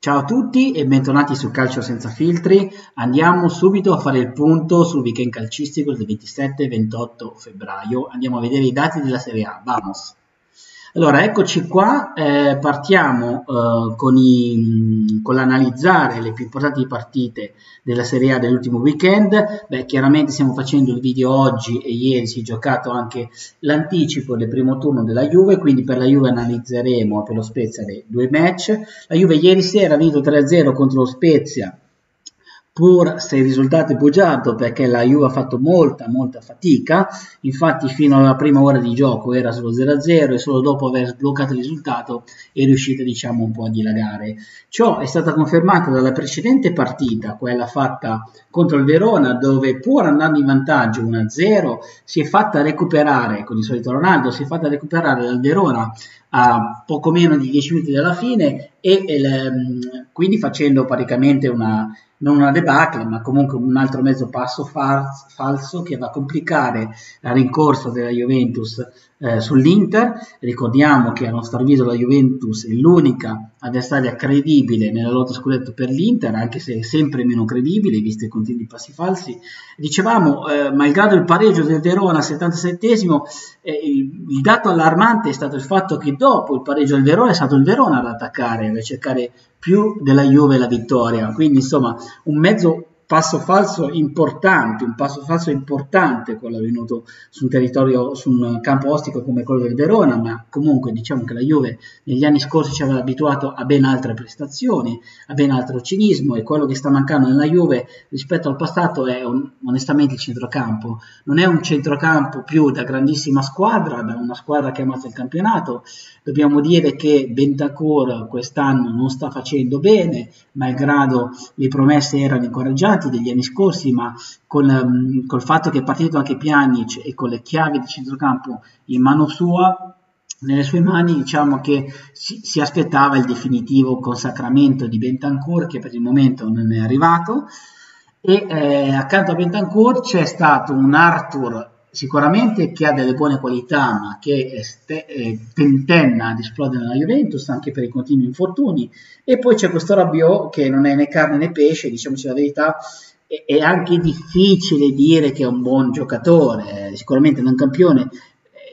Ciao a tutti e bentornati su Calcio Senza Filtri. Andiamo subito a fare il punto sul weekend calcistico del 27 e 28 febbraio. Andiamo a vedere i dati della Serie A. Vamos! Allora, eccoci qua. Partiamo con l'analizzare le più importanti partite della Serie A dell'ultimo weekend. Beh, chiaramente stiamo facendo il video oggi e ieri si è giocato anche l'anticipo del primo turno della Juve, quindi per la Juve analizzeremo per lo Spezia le due match. La Juve ieri sera ha vinto 3-0 contro lo Spezia, pur se il risultato è bugiardo perché la Juve ha fatto molta fatica. Infatti fino alla prima ora di gioco era solo 0-0 e solo dopo aver sbloccato il risultato è riuscita, diciamo, un po' a dilagare. Ciò è stato confermato dalla precedente partita, quella fatta contro il Verona, dove pur andando in vantaggio 1-0 si è fatta recuperare con il solito Ronaldo, si è fatta recuperare dal Verona a poco meno di 10 minuti dalla fine quindi facendo praticamente non una debacle, ma comunque un altro mezzo passo falso che va a complicare la rincorsa della Juventus sull'Inter. Ricordiamo che a nostro avviso la Juventus è l'unica avversaria credibile nella lotta scudetto per l'Inter, anche se è sempre meno credibile visto i continui passi falsi. Dicevamo, malgrado il pareggio del Verona al 77esimo, il dato allarmante è stato il fatto che dopo il pareggio del Verona è stato il Verona ad attaccare, a cercare più della Juve la vittoria. Quindi insomma un mezzo passo falso importante, quello avvenuto su un territorio, su un campo ostico come quello del Verona, ma comunque diciamo che la Juve negli anni scorsi ci aveva abituato a ben altre prestazioni, a ben altro cinismo, e quello che sta mancando nella Juve rispetto al passato è onestamente il centrocampo. Non è un centrocampo più da grandissima squadra, da una squadra che ha amato il campionato. Dobbiamo dire che Bentancur quest'anno non sta facendo bene, malgrado le promesse erano incoraggianti degli anni scorsi, ma col fatto che è partito anche Pjanic e con le chiavi di centrocampo in mano sua, nelle sue mani, diciamo che si aspettava il definitivo consacramento di Bentancur, che per il momento non è arrivato. E accanto a Bentancur c'è stato un Arthur sicuramente che ha delle buone qualità, ma che tentenna ad esplodere nella Juventus anche per i continui infortuni, e poi c'è questo Rabiot che non è né carne né pesce, diciamoci la verità. È anche difficile dire che è un buon giocatore, sicuramente non campione,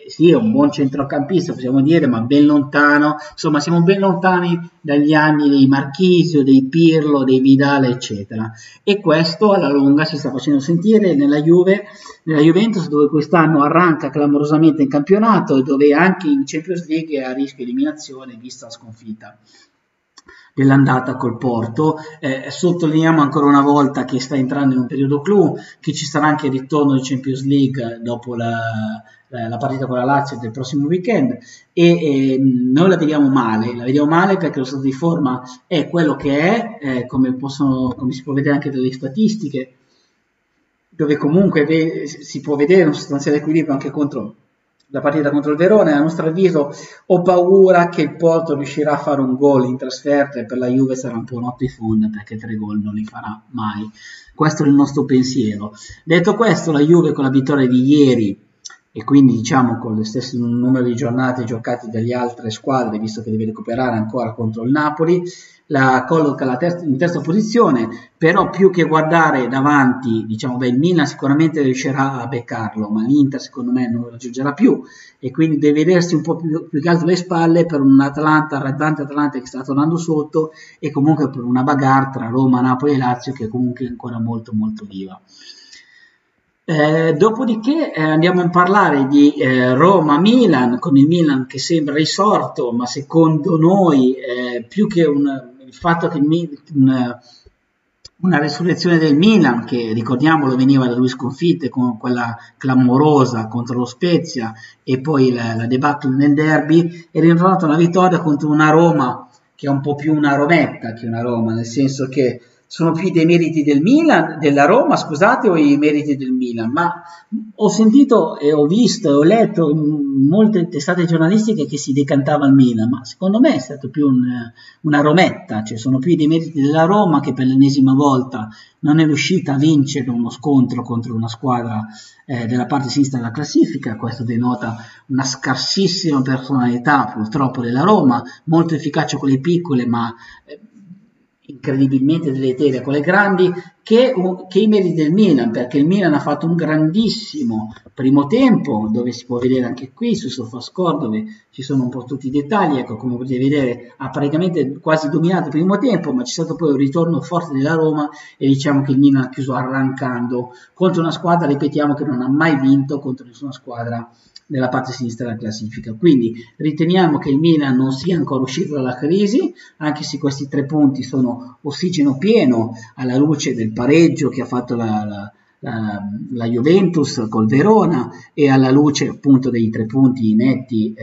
sì, è un buon centrocampista possiamo dire, ma ben lontano, insomma siamo ben lontani dagli anni dei Marchisio, dei Pirlo, dei Vidale eccetera, e questo alla lunga si sta facendo sentire nella Juve, nella Juventus, dove quest'anno arranca clamorosamente in campionato e dove anche in Champions League è a rischio eliminazione vista la sconfitta dell'andata col Porto. Sottolineiamo ancora una volta che sta entrando in un periodo clou, che ci sarà anche il ritorno di Champions League dopo la partita con la Lazio del prossimo weekend, e noi la vediamo male perché lo stato di forma è quello che è, come si può vedere anche dalle statistiche, dove comunque si può vedere un sostanziale equilibrio anche contro la partita contro il Verona, e a nostro avviso ho paura che il Porto riuscirà a fare un gol in trasferta, e per la Juve sarà un po' notte fonda perché 3 gol non li farà mai. Questo è il nostro pensiero. Detto questo, la Juve con la vittoria di ieri, e quindi diciamo con lo stesso numero di giornate giocate dalle altre squadre, visto che deve recuperare ancora contro il Napoli, la colloca in terza posizione. Però più che guardare davanti, diciamo, beh, il Milan sicuramente riuscirà a beccarlo, ma l'Inter secondo me non lo raggiungerà più, e quindi deve vedersi un po' più che altro le spalle per un Atalanta che sta tornando sotto, e comunque per una bagarre tra Roma, Napoli e Lazio che comunque è ancora molto viva. Dopodiché andiamo a parlare di Roma-Milan, con il Milan che sembra risorto, ma secondo noi più che il fatto che una resurrezione del Milan, che ricordiamolo veniva da 2 sconfitte, con quella clamorosa contro lo Spezia e poi la debacle nel derby, è rientrata una vittoria contro una Roma che è un po' più una Rometta che una Roma, nel senso che sono più dei meriti della Roma, scusate, o i meriti del Milan, ma ho sentito e ho visto e ho letto in molte testate giornalistiche che si decantava il Milan, ma secondo me è stato più una Rometta, cioè sono più dei meriti della Roma, che per l'ennesima volta non è riuscita a vincere uno scontro contro una squadra della parte sinistra della classifica. Questo denota una scarsissima personalità purtroppo della Roma, molto efficace con le piccole, ma incredibilmente deleteria con le grandi, che i meriti del Milan, perché il Milan ha fatto un grandissimo primo tempo, dove si può vedere anche qui su SofaScore, dove ci sono un po' tutti i dettagli. Ecco, come potete vedere, ha praticamente quasi dominato il primo tempo, ma c'è stato poi un ritorno forte della Roma e diciamo che il Milan ha chiuso arrancando contro una squadra, ripetiamo, che non ha mai vinto contro nessuna squadra nella parte sinistra della classifica. Quindi riteniamo che il Milan non sia ancora uscito dalla crisi, anche se questi 3 punti sono ossigeno pieno alla luce del pareggio che ha fatto la Juventus col Verona, e alla luce appunto dei 3 punti netti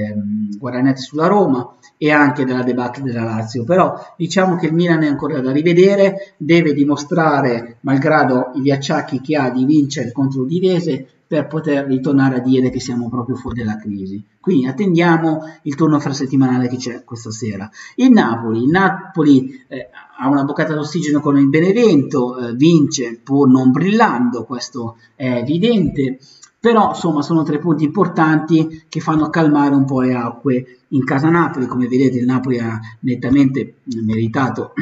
guadagnati sulla Roma e anche della debacle della Lazio. Però diciamo che il Milan è ancora da rivedere, deve dimostrare, malgrado gli acciacchi che ha, di vincere contro l'Udinese per poter ritornare a dire che siamo proprio fuori dalla crisi. Quindi attendiamo il turno infrasettimanale che c'è questa sera. Il Napoli ha una boccata d'ossigeno con il Benevento, vince pur non brillando, questo è evidente, però insomma sono 3 punti importanti che fanno calmare un po' le acque in casa Napoli. Come vedete, il Napoli ha nettamente meritato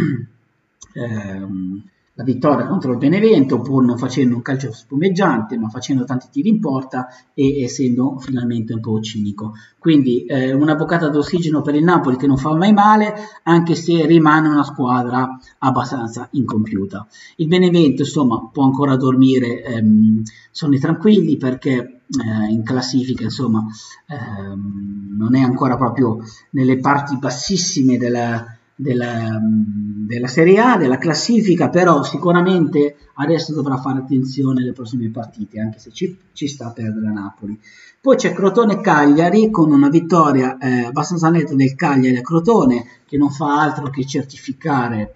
la vittoria contro il Benevento, pur non facendo un calcio spumeggiante, ma facendo tanti tiri in porta e essendo finalmente un po' cinico. Quindi una boccata d'ossigeno per il Napoli, che non fa mai male, anche se rimane una squadra abbastanza incompiuta. Il Benevento insomma può ancora dormire sonni tranquilli, perché in classifica insomma non è ancora proprio nelle parti bassissime della Serie A, della classifica, però sicuramente adesso dovrà fare attenzione alle prossime partite, anche se ci sta a perdere Napoli. Poi c'è Crotone-Cagliari, con una vittoria abbastanza netta del Cagliari a Crotone, che non fa altro che certificare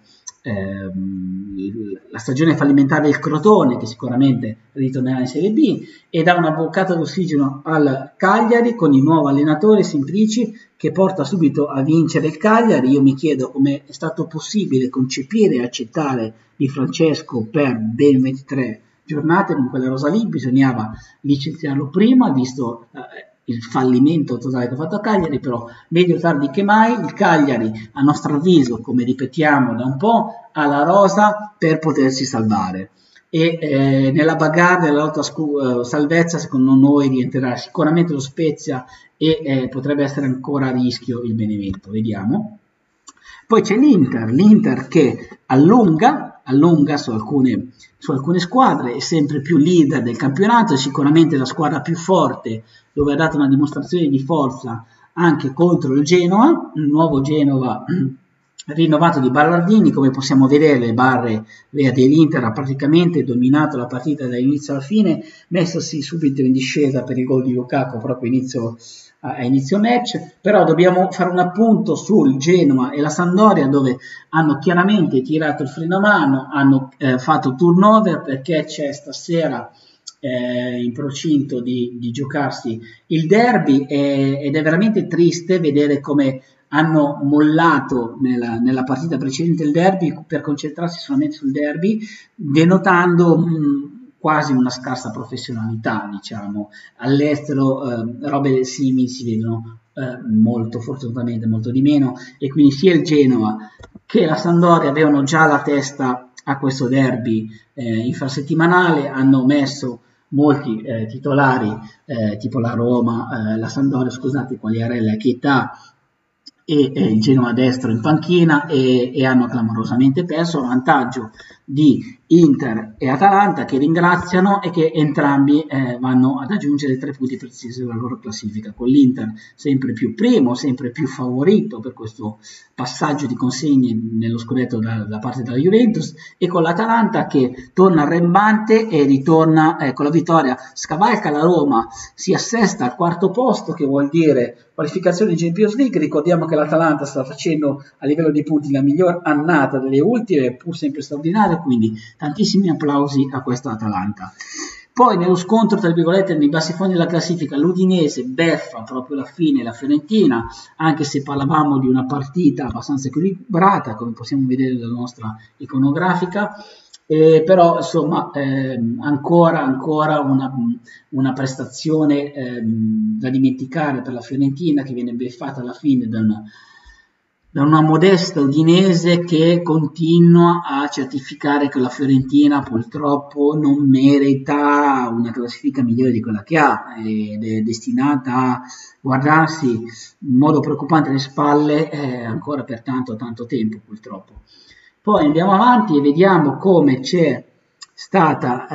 la stagione fallimentare del Crotone, che sicuramente ritornerà in Serie B, e dà una boccata d'ossigeno al Cagliari con il nuovo allenatore Semplici, che porta subito a vincere il Cagliari. Io mi chiedo come è stato possibile concepire e accettare Di Francesco per ben 23 giornate con quella rosa lì. Bisognava licenziarlo prima, visto il fallimento totale che ha fatto a Cagliari, però meglio tardi che mai. Il Cagliari, a nostro avviso, come ripetiamo da un po', ha la rosa per potersi salvare, e nella bagarre, nella lotta salvezza, secondo noi rientrerà sicuramente lo Spezia e potrebbe essere ancora a rischio il Benevento, vediamo. Poi c'è l'Inter che allunga su alcune squadre, è sempre più leader del campionato, è sicuramente la squadra più forte, dove ha dato una dimostrazione di forza anche contro il Genoa, il nuovo Genoa rinnovato di Ballardini. Come possiamo vedere, le barre dell'Inter ha praticamente dominato la partita dall'inizio alla fine, messosi subito in discesa per il gol di Lukaku proprio a inizio match. Però dobbiamo fare un appunto sul Genoa e la Sampdoria, dove hanno chiaramente tirato il freno a mano, hanno fatto turnover, perché c'è stasera in procinto di giocarsi il derby, ed è veramente triste vedere come hanno mollato nella partita precedente il derby per concentrarsi solamente sul derby, denotando quasi una scarsa professionalità, diciamo. All'estero robe simili si vedono molto, fortunatamente molto di meno, e quindi sia il Genoa che la Sampdoria avevano già la testa a questo derby infrasettimanale, hanno messo molti titolari, tipo la Roma, la Sampdoria, scusate, Quagliarella e Chietà, e il Genoa destro in panchina, e hanno clamorosamente perso, a vantaggio di Inter e Atalanta, che ringraziano e che entrambi vanno ad aggiungere 3 punti preziosi alla loro classifica, con l'Inter sempre più primo, sempre più favorito per questo passaggio di consegne nello scudetto da parte della Juventus, e con l'Atalanta che torna arrembante e ritorna con la vittoria, scavalca la Roma, si assesta al 4° posto, che vuol dire qualificazione di Champions League. Ricordiamo che l'Atalanta sta facendo a livello di punti la miglior annata delle ultime, pur sempre straordinaria, quindi tantissimi applausi a questa Atalanta. Poi nello scontro, tra virgolette, nei bassi fondi della classifica, l'Udinese beffa proprio alla fine la Fiorentina, anche se parlavamo di una partita abbastanza equilibrata, come possiamo vedere dalla nostra iconografica. Però insomma ancora una prestazione da dimenticare per la Fiorentina, che viene beffata alla fine da una da una modesta Udinese che continua a certificare che la Fiorentina purtroppo non merita una classifica migliore di quella che ha ed è destinata a guardarsi in modo preoccupante le spalle ancora per tanto tempo purtroppo. Poi andiamo avanti e vediamo come c'è stata,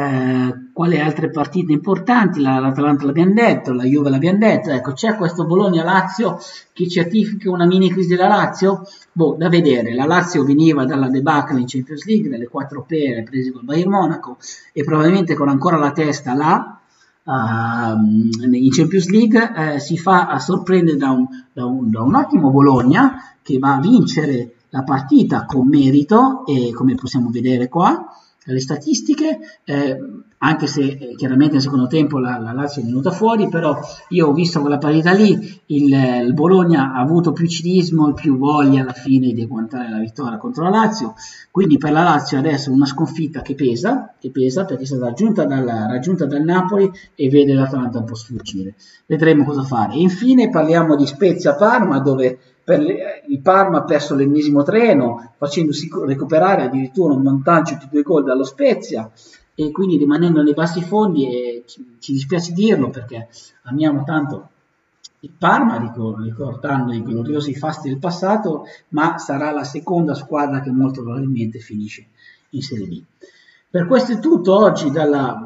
quali altre partite importanti, l'Atalanta l'abbiamo detto, la Juve l'abbiamo detto, ecco c'è questo Bologna-Lazio che certifica una mini crisi della Lazio, boh, da vedere, la Lazio veniva dalla debacle in Champions League, dalle 4 pere prese col Bayern Monaco e probabilmente con ancora la testa là in Champions League, si fa a sorprendere da un ottimo Bologna che va a vincere la partita con merito e come possiamo vedere qua le statistiche, anche se chiaramente nel secondo tempo la Lazio è venuta fuori, però io ho visto quella partita lì, il Bologna ha avuto più cinismo e più voglia alla fine di guantare la vittoria contro la Lazio, quindi per la Lazio adesso una sconfitta che pesa perché è stata raggiunta dal Napoli e vede l'Atalanta un po' sfuggire, vedremo cosa fare. E infine parliamo di Spezia-Parma, dove il Parma ha perso l'ennesimo treno, facendosi recuperare addirittura un vantaggio di 2 gol dallo Spezia e quindi rimanendo nei bassi fondi, e ci dispiace dirlo perché amiamo tanto il Parma, ricordando i gloriosi fasti del passato, ma sarà la seconda squadra che molto probabilmente finisce in Serie B. Per questo è tutto oggi dal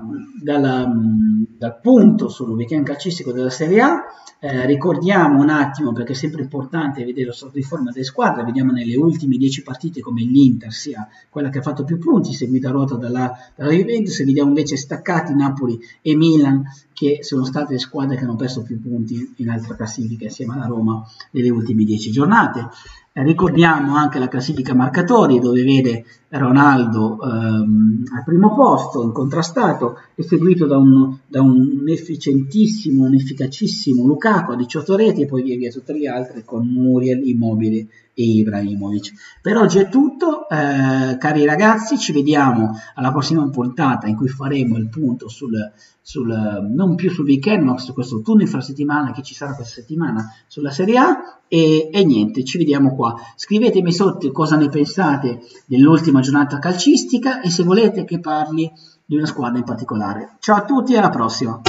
punto sul weekend calcistico della Serie A. Ricordiamo un attimo, perché è sempre importante vedere lo stato di forma delle squadre, vediamo nelle ultime 10 partite come l'Inter sia quella che ha fatto più punti, seguita a ruota dalla Juventus, e vediamo invece staccati Napoli e Milan, che sono state le squadre che hanno perso più punti in altra classifica insieme alla Roma nelle ultime 10 giornate. Ricordiamo anche la classifica marcatori, dove vede Ronaldo al primo posto, incontrastato, e seguito da un efficientissimo, un efficacissimo Lukaku a 18 reti e poi via tutte le altre con Muriel, Immobile e Ibrahimovic. Per oggi è tutto, cari ragazzi, ci vediamo alla prossima puntata in cui faremo il punto non più sul weekend ma su questo turno infrasettimana che ci sarà questa settimana sulla Serie A e niente, ci vediamo qua. Scrivetemi sotto cosa ne pensate dell'ultima giornata calcistica e se volete che parli di una squadra in particolare. Ciao a tutti e alla prossima!